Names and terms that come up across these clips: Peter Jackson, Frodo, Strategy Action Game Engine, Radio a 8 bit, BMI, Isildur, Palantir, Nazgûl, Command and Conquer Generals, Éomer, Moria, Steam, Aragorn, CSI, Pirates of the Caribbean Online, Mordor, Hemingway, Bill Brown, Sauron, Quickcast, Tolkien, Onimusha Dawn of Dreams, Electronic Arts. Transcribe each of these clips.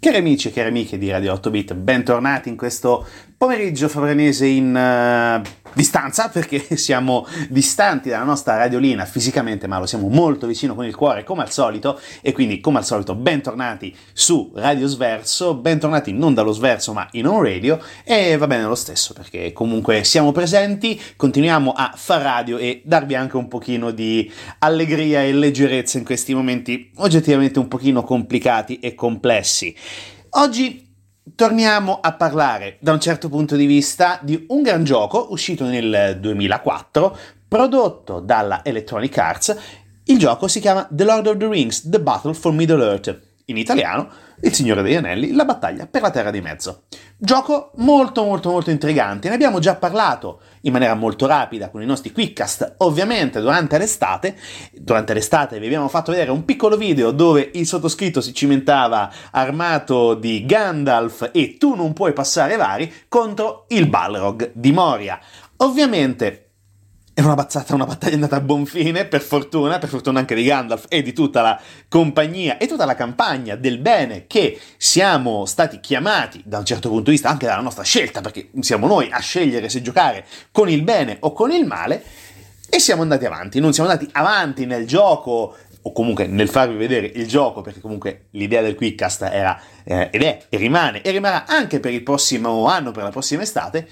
Cari amici e cari amiche di Radio 8 bit, bentornati in questo pomeriggio fabrenese in distanza, perché siamo distanti dalla nostra radiolina fisicamente, ma lo siamo molto vicino con il cuore come al solito, e quindi come al solito bentornati su Radio Sverso, bentornati non dallo sverso ma in on radio, e va bene lo stesso perché comunque siamo presenti, continuiamo a far radio e darvi anche un pochino di allegria e leggerezza in questi momenti oggettivamente un pochino complicati e complessi. Oggi torniamo a parlare, da un certo punto di vista, di un gran gioco uscito nel 2004, prodotto dalla Electronic Arts. Il gioco si chiama The Lord of the Rings: The Battle for Middle Earth, in italiano Il Signore degli Anelli, la battaglia per la Terra di Mezzo. Gioco molto molto molto intrigante, ne abbiamo già parlato in maniera molto rapida con i nostri quickcast, ovviamente durante l'estate vi abbiamo fatto vedere un piccolo video dove il sottoscritto si cimentava armato di Gandalf e tu non puoi passare vari contro il Balrog di Moria. Ovviamente era una pazzata, una battaglia andata a buon fine, per fortuna anche di Gandalf e di tutta la compagnia e tutta la campagna del bene che siamo stati chiamati, da un certo punto di vista anche dalla nostra scelta, perché siamo noi a scegliere se giocare con il bene o con il male, e siamo andati avanti. Non siamo andati avanti nel gioco, o comunque nel farvi vedere il gioco, perché comunque l'idea del Quickcast era, ed è, e rimane, e rimarrà anche per il prossimo anno, per la prossima estate,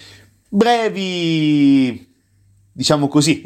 brevi, diciamo così,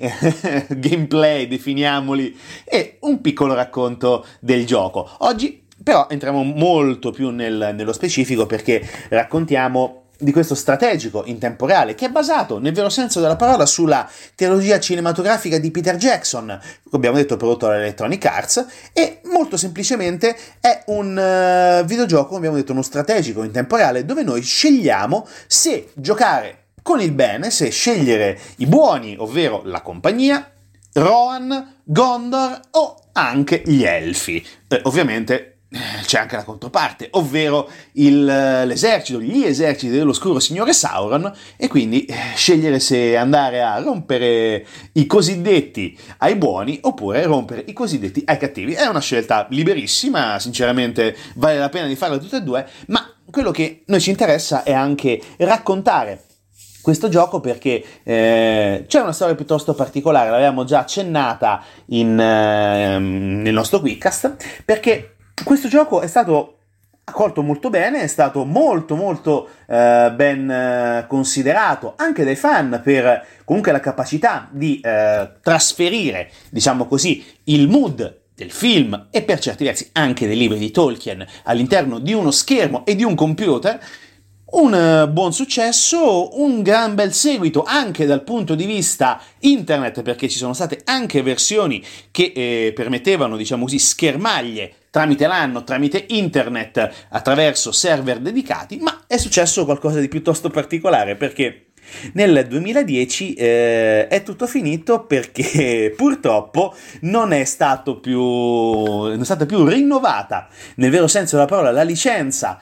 gameplay, definiamoli, e un piccolo racconto del gioco. Oggi però entriamo molto più nello specifico, perché raccontiamo di questo strategico in tempo reale, che è basato nel vero senso della parola sulla trilogia cinematografica di Peter Jackson, come abbiamo detto prodotto da Electronic Arts, e molto semplicemente è un videogioco, abbiamo detto uno strategico in tempo reale, dove noi scegliamo se giocare con il bene, se scegliere i buoni, ovvero la compagnia, Rohan, Gondor o anche gli elfi. Ovviamente c'è anche la controparte, ovvero gli eserciti dell'oscuro signore Sauron, e quindi scegliere se andare a rompere i cosiddetti ai buoni oppure rompere i cosiddetti ai cattivi. È una scelta liberissima, sinceramente vale la pena di farla tutte e due, ma quello che noi ci interessa è anche raccontare questo gioco perché c'è una storia piuttosto particolare, l'avevamo già accennata nel nostro Quickcast, perché questo gioco è stato accolto molto bene, è stato molto ben considerato anche dai fan per comunque la capacità di trasferire, diciamo così, il mood del film e per certi versi anche dei libri di Tolkien all'interno di uno schermo e di un computer. Un buon successo, un gran bel seguito anche dal punto di vista internet, perché ci sono state anche versioni che permettevano, diciamo così, schermaglie tramite LAN, tramite internet, attraverso server dedicati, ma è successo qualcosa di piuttosto particolare, perché nel 2010 è tutto finito, perché purtroppo non è stata più rinnovata, nel vero senso della parola, la licenza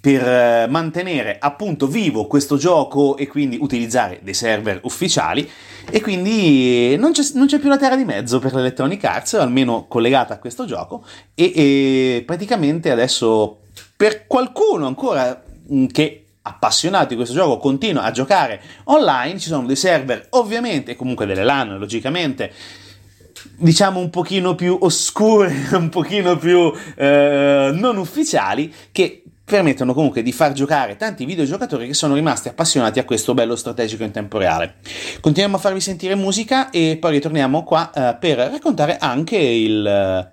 per mantenere appunto vivo questo gioco e quindi utilizzare dei server ufficiali, e quindi non c'è più la terra di mezzo per l'Electronic Arts, almeno collegata a questo gioco, e praticamente adesso per qualcuno ancora che appassionato di questo gioco continua a giocare online, ci sono dei server ovviamente, comunque delle LAN logicamente, diciamo un pochino più oscure, un pochino più non ufficiali, che permettono comunque di far giocare tanti videogiocatori che sono rimasti appassionati a questo bello strategico in tempo reale. Continuiamo a farvi sentire musica e poi ritorniamo qua per raccontare anche il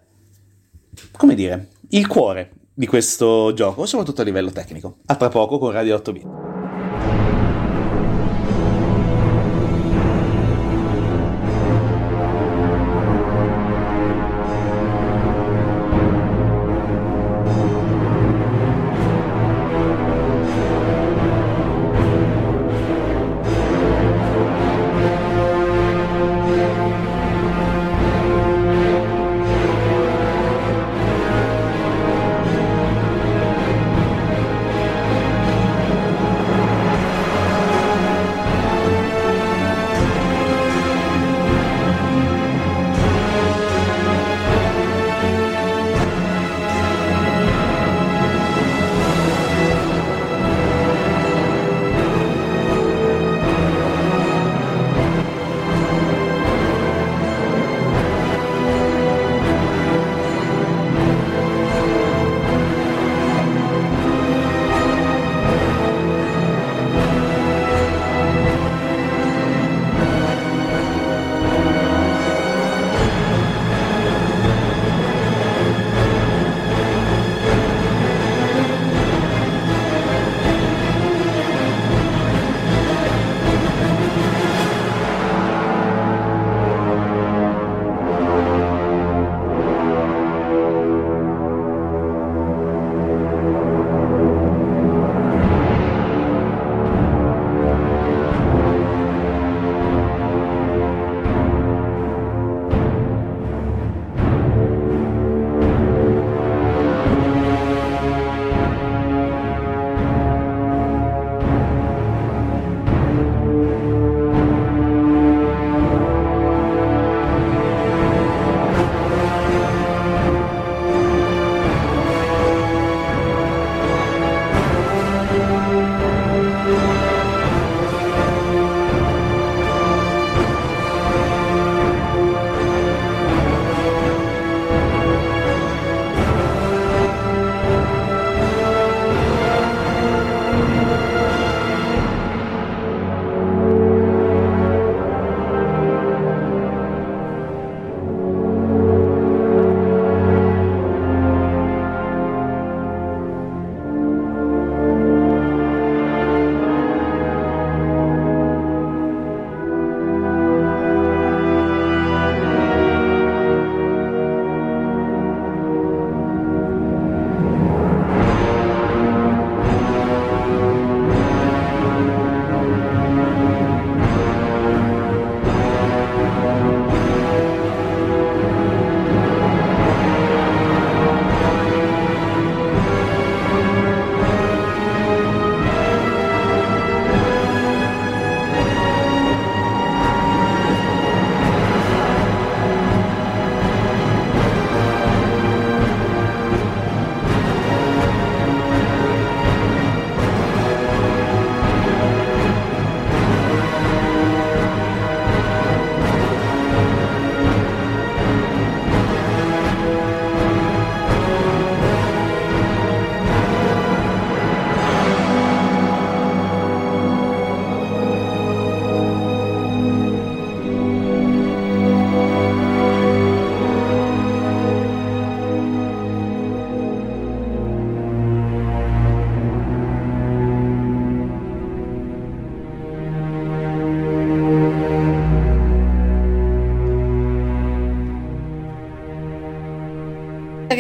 cuore di questo gioco, soprattutto a livello tecnico. A tra poco con Radio 8 bit.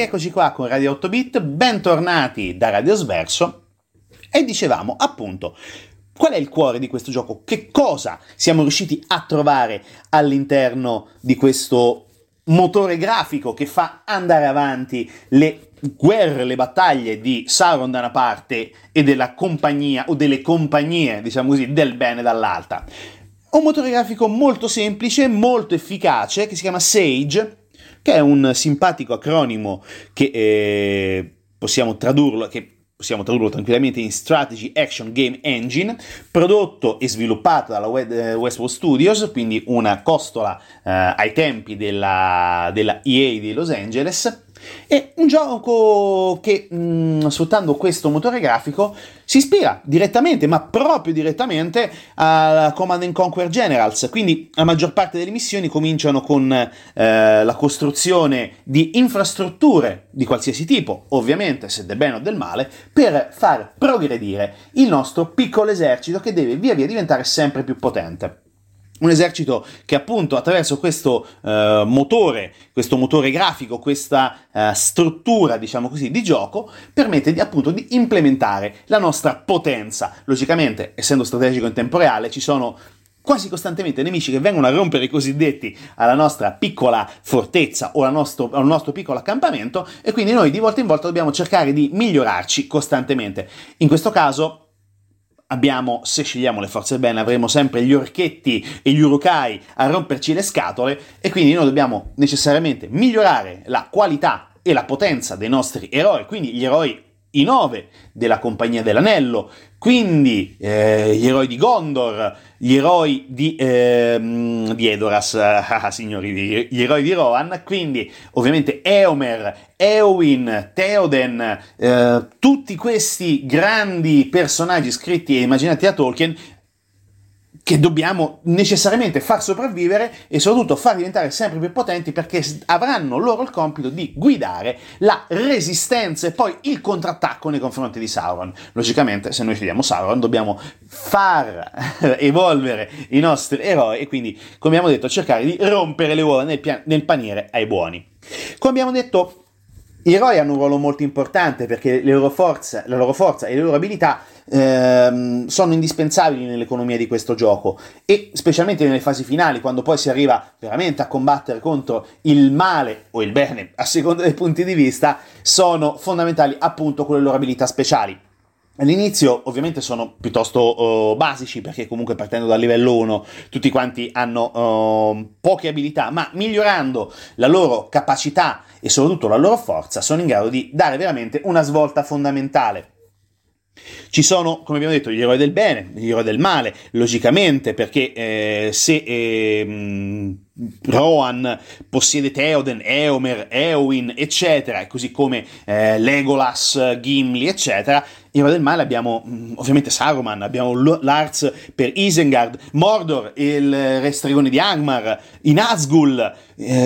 rieccoci qua con Radio 8 bit, bentornati da Radio Sverso. E dicevamo appunto qual è il cuore di questo gioco, che cosa siamo riusciti a trovare all'interno di questo motore grafico che fa andare avanti le guerre, le battaglie di Sauron da una parte e della compagnia, o delle compagnie, diciamo così, del bene dall'altra. Un motore grafico molto semplice, molto efficace, che si chiama Sage, che è un simpatico acronimo che possiamo tradurlo tranquillamente in Strategy Action Game Engine, prodotto e sviluppato dalla Westwood Studios, quindi una costola ai tempi della EA di Los Angeles. È un gioco che, sfruttando questo motore grafico, si ispira direttamente, ma proprio direttamente, a Command and Conquer Generals. Quindi la maggior parte delle missioni cominciano con la costruzione di infrastrutture di qualsiasi tipo, ovviamente se del bene o del male, per far progredire il nostro piccolo esercito che deve via via diventare sempre più potente. Un esercito che appunto attraverso questo motore grafico, questa struttura, diciamo così, di gioco, permette di implementare la nostra potenza. Logicamente, essendo strategico in tempo reale, ci sono quasi costantemente nemici che vengono a rompere i cosiddetti alla nostra piccola fortezza o al nostro piccolo accampamento, e quindi noi di volta in volta dobbiamo cercare di migliorarci costantemente. In questo caso abbiamo, se scegliamo le forze bene, avremo sempre gli orchetti e gli urukai a romperci le scatole, e quindi noi dobbiamo necessariamente migliorare la qualità e la potenza dei nostri eroi, quindi gli eroi i9 della Compagnia dell'Anello, quindi gli eroi di Gondor, gli eroi di Edoras, signori, gli eroi di Rohan, quindi ovviamente Eomer, Éowyn, Theoden, tutti questi grandi personaggi scritti e immaginati da Tolkien che dobbiamo necessariamente far sopravvivere e soprattutto far diventare sempre più potenti, perché avranno loro il compito di guidare la resistenza e poi il contrattacco nei confronti di Sauron. Logicamente, se noi scegliamo Sauron, dobbiamo far evolvere i nostri eroi e quindi, come abbiamo detto, cercare di rompere le uova nel paniere ai buoni. Come abbiamo detto, gli eroi hanno un ruolo molto importante perché la loro forza e le loro abilità sono indispensabili nell'economia di questo gioco, e specialmente nelle fasi finali, quando poi si arriva veramente a combattere contro il male o il bene, a seconda dei punti di vista, sono fondamentali appunto con le loro abilità speciali. All'inizio ovviamente sono piuttosto basici, perché comunque partendo dal livello 1 tutti quanti hanno poche abilità, ma migliorando la loro capacità e soprattutto la loro forza sono in grado di dare veramente una svolta fondamentale. Ci sono, come abbiamo detto, gli eroi del bene, gli eroi del male, logicamente, perché Rohan possiede Theoden, Éomer, Éowyn, eccetera, così come Legolas, Gimli, eccetera. Gli eroi del male abbiamo ovviamente Saruman, abbiamo Lars per Isengard, Mordor, il re stregone di Angmar, i Nazgûl,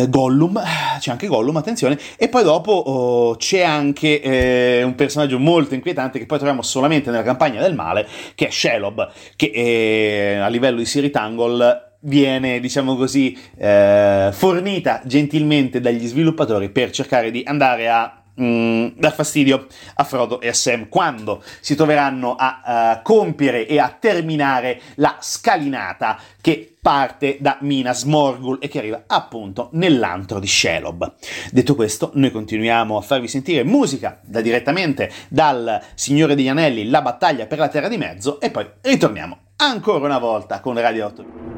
Gollum, c'è anche Gollum, attenzione, e poi dopo c'è anche un personaggio molto inquietante che poi troviamo solamente nella campagna del male, che è Shelob, che a livello di Siritangol viene, diciamo così, fornita gentilmente dagli sviluppatori per cercare di andare a dar fastidio a Frodo e a Sam quando si troveranno a compiere e a terminare la scalinata che parte da Minas Morgul e che arriva appunto nell'antro di Shelob. Detto questo, noi continuiamo a farvi sentire musica direttamente dal Signore degli Anelli, la battaglia per la Terra di Mezzo, e poi ritorniamo ancora una volta con Radio 8.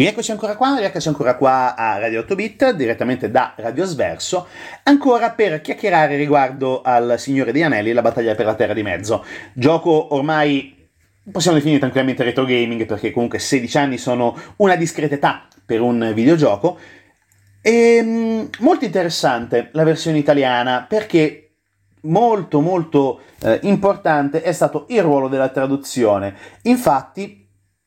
Rieccoci ancora qua a Radio 8 bit, direttamente da Radio Sverso, ancora per chiacchierare riguardo al Signore degli Anelli e la battaglia per la Terra di Mezzo. Gioco ormai possiamo definire tranquillamente retro gaming, perché comunque 16 anni sono una discreta età per un videogioco. E molto interessante la versione italiana, perché molto importante è stato il ruolo della traduzione. Infatti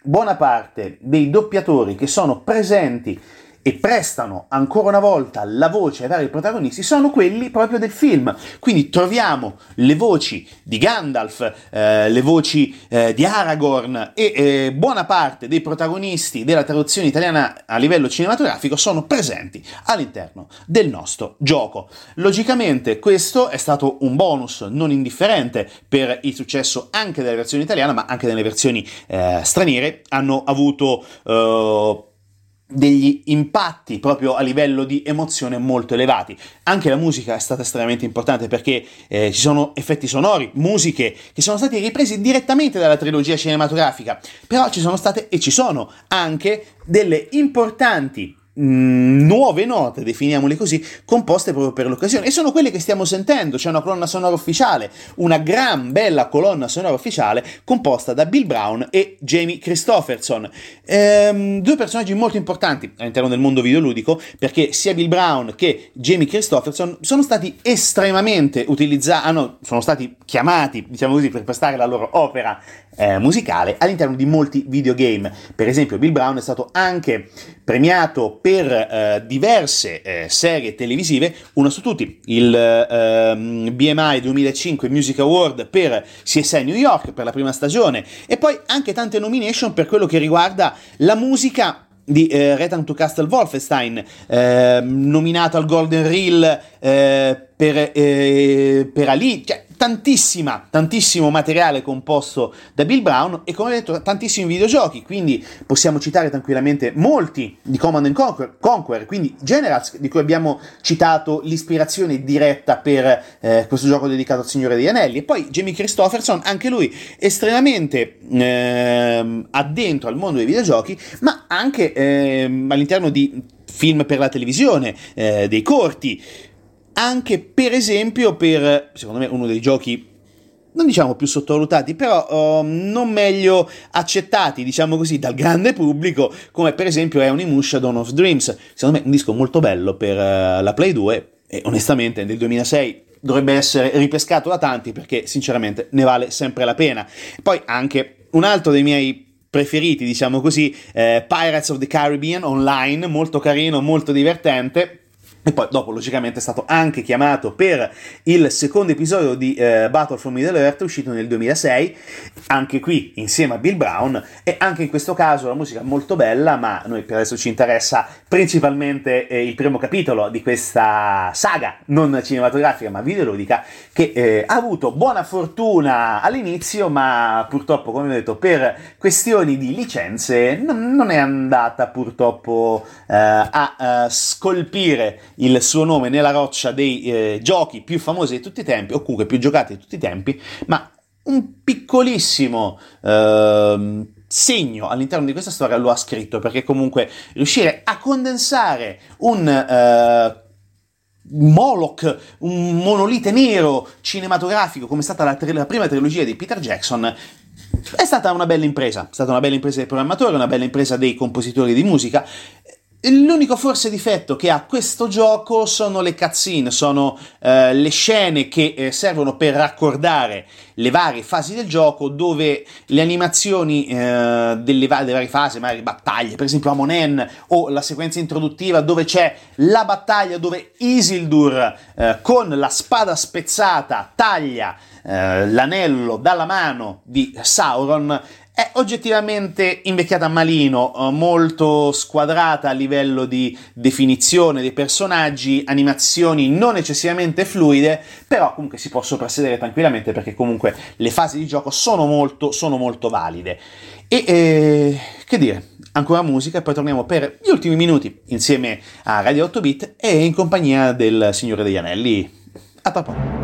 buona parte dei doppiatori che sono presenti e prestano ancora una volta la voce ai vari protagonisti sono quelli proprio del film, quindi troviamo le voci di Gandalf, le voci di Aragorn e buona parte dei protagonisti della traduzione italiana a livello cinematografico sono presenti all'interno del nostro gioco. Logicamente questo è stato un bonus non indifferente per il successo anche della versione italiana, ma anche delle versioni straniere hanno avuto degli impatti proprio a livello di emozione molto elevati. Anche la musica è stata estremamente importante, perché ci sono effetti sonori, musiche che sono stati ripresi direttamente dalla trilogia cinematografica, però ci sono state e ci sono anche delle importanti nuove note, definiamole così, composte proprio per l'occasione, e sono quelle che stiamo sentendo. C'è una colonna sonora ufficiale, una gran bella colonna sonora ufficiale composta da Bill Brown e Jamie Christopherson, due personaggi molto importanti all'interno del mondo videoludico, perché sia Bill Brown che Jamie Christopherson sono stati estremamente utilizzati, sono stati chiamati, diciamo così, per prestare la loro opera musicale all'interno di molti videogame. Per esempio Bill Brown è stato anche premiato per diverse serie televisive, una su tutti, il BMI 2005 Music Award per CSI New York per la prima stagione, e poi anche tante nomination per quello che riguarda la musica di Return to Castle Wolfenstein, nominato al Golden Reel per Ali, cioè tantissimo materiale composto da Bill Brown, e come ho detto tantissimi videogiochi, quindi possiamo citare tranquillamente molti di Command and Conquer, quindi Generals, di cui abbiamo citato l'ispirazione diretta per questo gioco dedicato al Signore degli Anelli, e poi Jamie Christopherson, anche lui estremamente addentro al mondo dei videogiochi, ma anche all'interno di film per la televisione, dei corti. Anche per esempio per, secondo me, uno dei giochi, non diciamo più sottovalutati, però non meglio accettati, diciamo così, dal grande pubblico, come per esempio è Onimusha Dawn of Dreams. Secondo me un disco molto bello per la Play 2, e onestamente nel 2006 dovrebbe essere ripescato da tanti, perché sinceramente ne vale sempre la pena. Poi anche un altro dei miei preferiti, diciamo così, Pirates of the Caribbean Online, molto carino, molto divertente. E poi dopo logicamente è stato anche chiamato per il secondo episodio di Battle for Middle Earth, uscito nel 2006, anche qui insieme a Bill Brown, e anche in questo caso la musica è molto bella, ma noi per adesso ci interessa principalmente il primo capitolo di questa saga non cinematografica ma videoludica, che ha avuto buona fortuna all'inizio, ma purtroppo, come ho detto, per questioni di licenze non è andata purtroppo a scolpire il suo nome nella roccia dei giochi più famosi di tutti i tempi, o comunque più giocati di tutti i tempi, ma un piccolissimo segno all'interno di questa storia lo ha scritto, perché comunque riuscire a condensare un monolite nero cinematografico come è stata la prima trilogia di Peter Jackson è stata una bella impresa, dei programmatori, una bella impresa dei compositori di musica. L'unico forse difetto che ha questo gioco sono le cutscene, sono le scene che servono per raccordare le varie fasi del gioco, dove le animazioni delle varie fasi, magari battaglie, per esempio Amonen, o la sequenza introduttiva dove c'è la battaglia dove Isildur con la spada spezzata taglia l'anello dalla mano di Sauron, è oggettivamente invecchiata malino, molto squadrata a livello di definizione dei personaggi, animazioni non eccessivamente fluide, però comunque si può soprassedere tranquillamente, perché comunque le fasi di gioco sono molto valide. E che dire, ancora musica, e poi torniamo per gli ultimi minuti insieme a Radio 8 bit e in compagnia del Signore degli Anelli. A tra poco.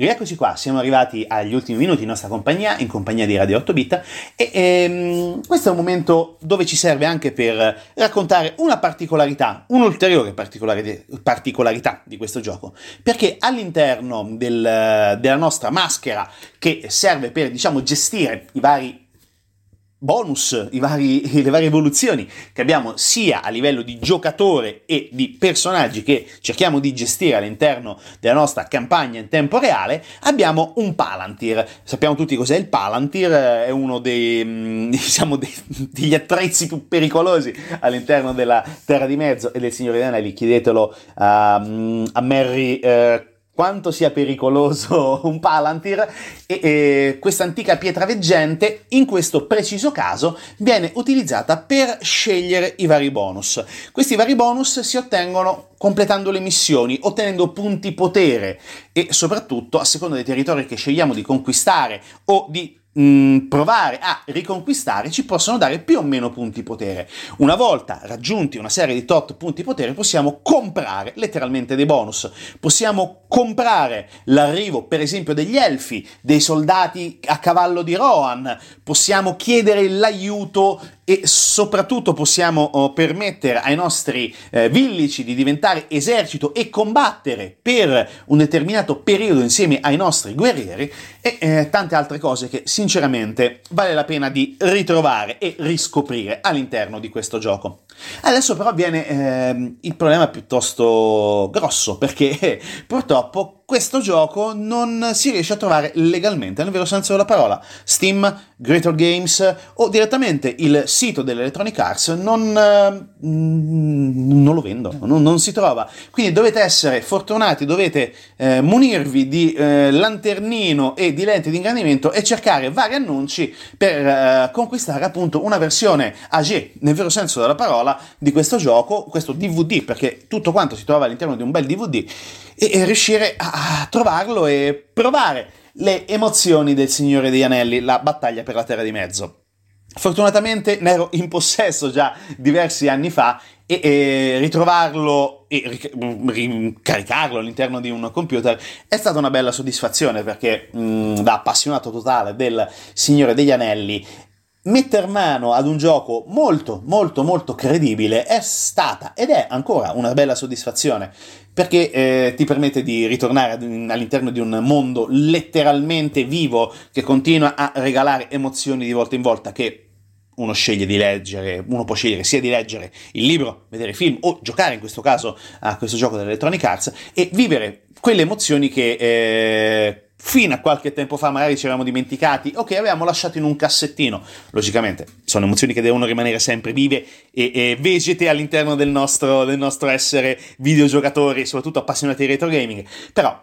Rieccoci qua, siamo arrivati agli ultimi minuti in nostra compagnia, in compagnia di Radio 8 bit e questo è un momento dove ci serve anche per raccontare una particolarità, un'ulteriore particolarità di questo gioco, perché all'interno della nostra maschera che serve per, diciamo, gestire i vari bonus, le varie evoluzioni che abbiamo sia a livello di giocatore e di personaggi che cerchiamo di gestire all'interno della nostra campagna in tempo reale, abbiamo un Palantir. Sappiamo tutti cos'è il Palantir, è uno dei, diciamo, degli attrezzi più pericolosi all'interno della Terra di Mezzo e del Signore degli Anelli. Chiedetelo a Merry quanto sia pericoloso un Palantir, e questa antica pietra veggente in questo preciso caso viene utilizzata per scegliere i vari bonus. Questi vari bonus si ottengono completando le missioni, ottenendo punti potere e soprattutto, a seconda dei territori che scegliamo di conquistare o di provare a riconquistare, ci possono dare più o meno punti potere. Una volta raggiunti una serie di tot punti potere possiamo comprare letteralmente dei bonus, possiamo comprare l'arrivo per esempio degli elfi, dei soldati a cavallo di Rohan, possiamo chiedere l'aiuto e soprattutto possiamo permettere ai nostri villici di diventare esercito e combattere per un determinato periodo insieme ai nostri guerrieri e tante altre cose che sinceramente vale la pena di ritrovare e riscoprire all'interno di questo gioco. Adesso però viene il problema piuttosto grosso, perché purtroppo questo gioco non si riesce a trovare legalmente nel vero senso della parola. Steam, Greater Games o direttamente il sito dell'Electronic Arts non lo vendono, non si trova, quindi dovete essere fortunati, dovete munirvi di lanternino e di lenti di ingrandimento e cercare vari annunci per conquistare appunto una versione AG nel vero senso della parola di questo gioco, questo DVD, perché tutto quanto si trova all'interno di un bel DVD, e riuscire a trovarlo e provare le emozioni del Signore degli Anelli, la battaglia per la Terra di Mezzo. Fortunatamente ne ero in possesso già diversi anni fa e ritrovarlo e ricaricarlo all'interno di un computer è stata una bella soddisfazione, perché da appassionato totale del Signore degli Anelli metter mano ad un gioco molto molto molto credibile è stata ed è ancora una bella soddisfazione, perché ti permette di ritornare all'interno di un mondo letteralmente vivo che continua a regalare emozioni di volta in volta, che uno sceglie di leggere, uno può scegliere sia di leggere il libro, vedere film o giocare in questo caso a questo gioco dell'Electronic Arts e vivere quelle emozioni che fino a qualche tempo fa magari ci avevamo dimenticati o che avevamo lasciato in un cassettino. Logicamente sono emozioni che devono rimanere sempre vive e vegete all'interno del nostro essere videogiocatori, soprattutto appassionati di retro gaming, però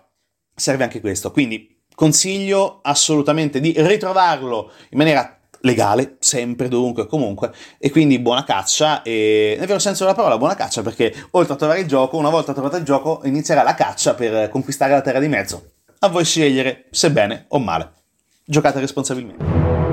serve anche questo, quindi consiglio assolutamente di ritrovarlo in maniera legale, sempre, dovunque e comunque, e quindi buona caccia, e nel vero senso della parola buona caccia, perché oltre a trovare il gioco, una volta trovato il gioco inizierà la caccia per conquistare la Terra di Mezzo. A voi scegliere se bene o male. Giocate responsabilmente.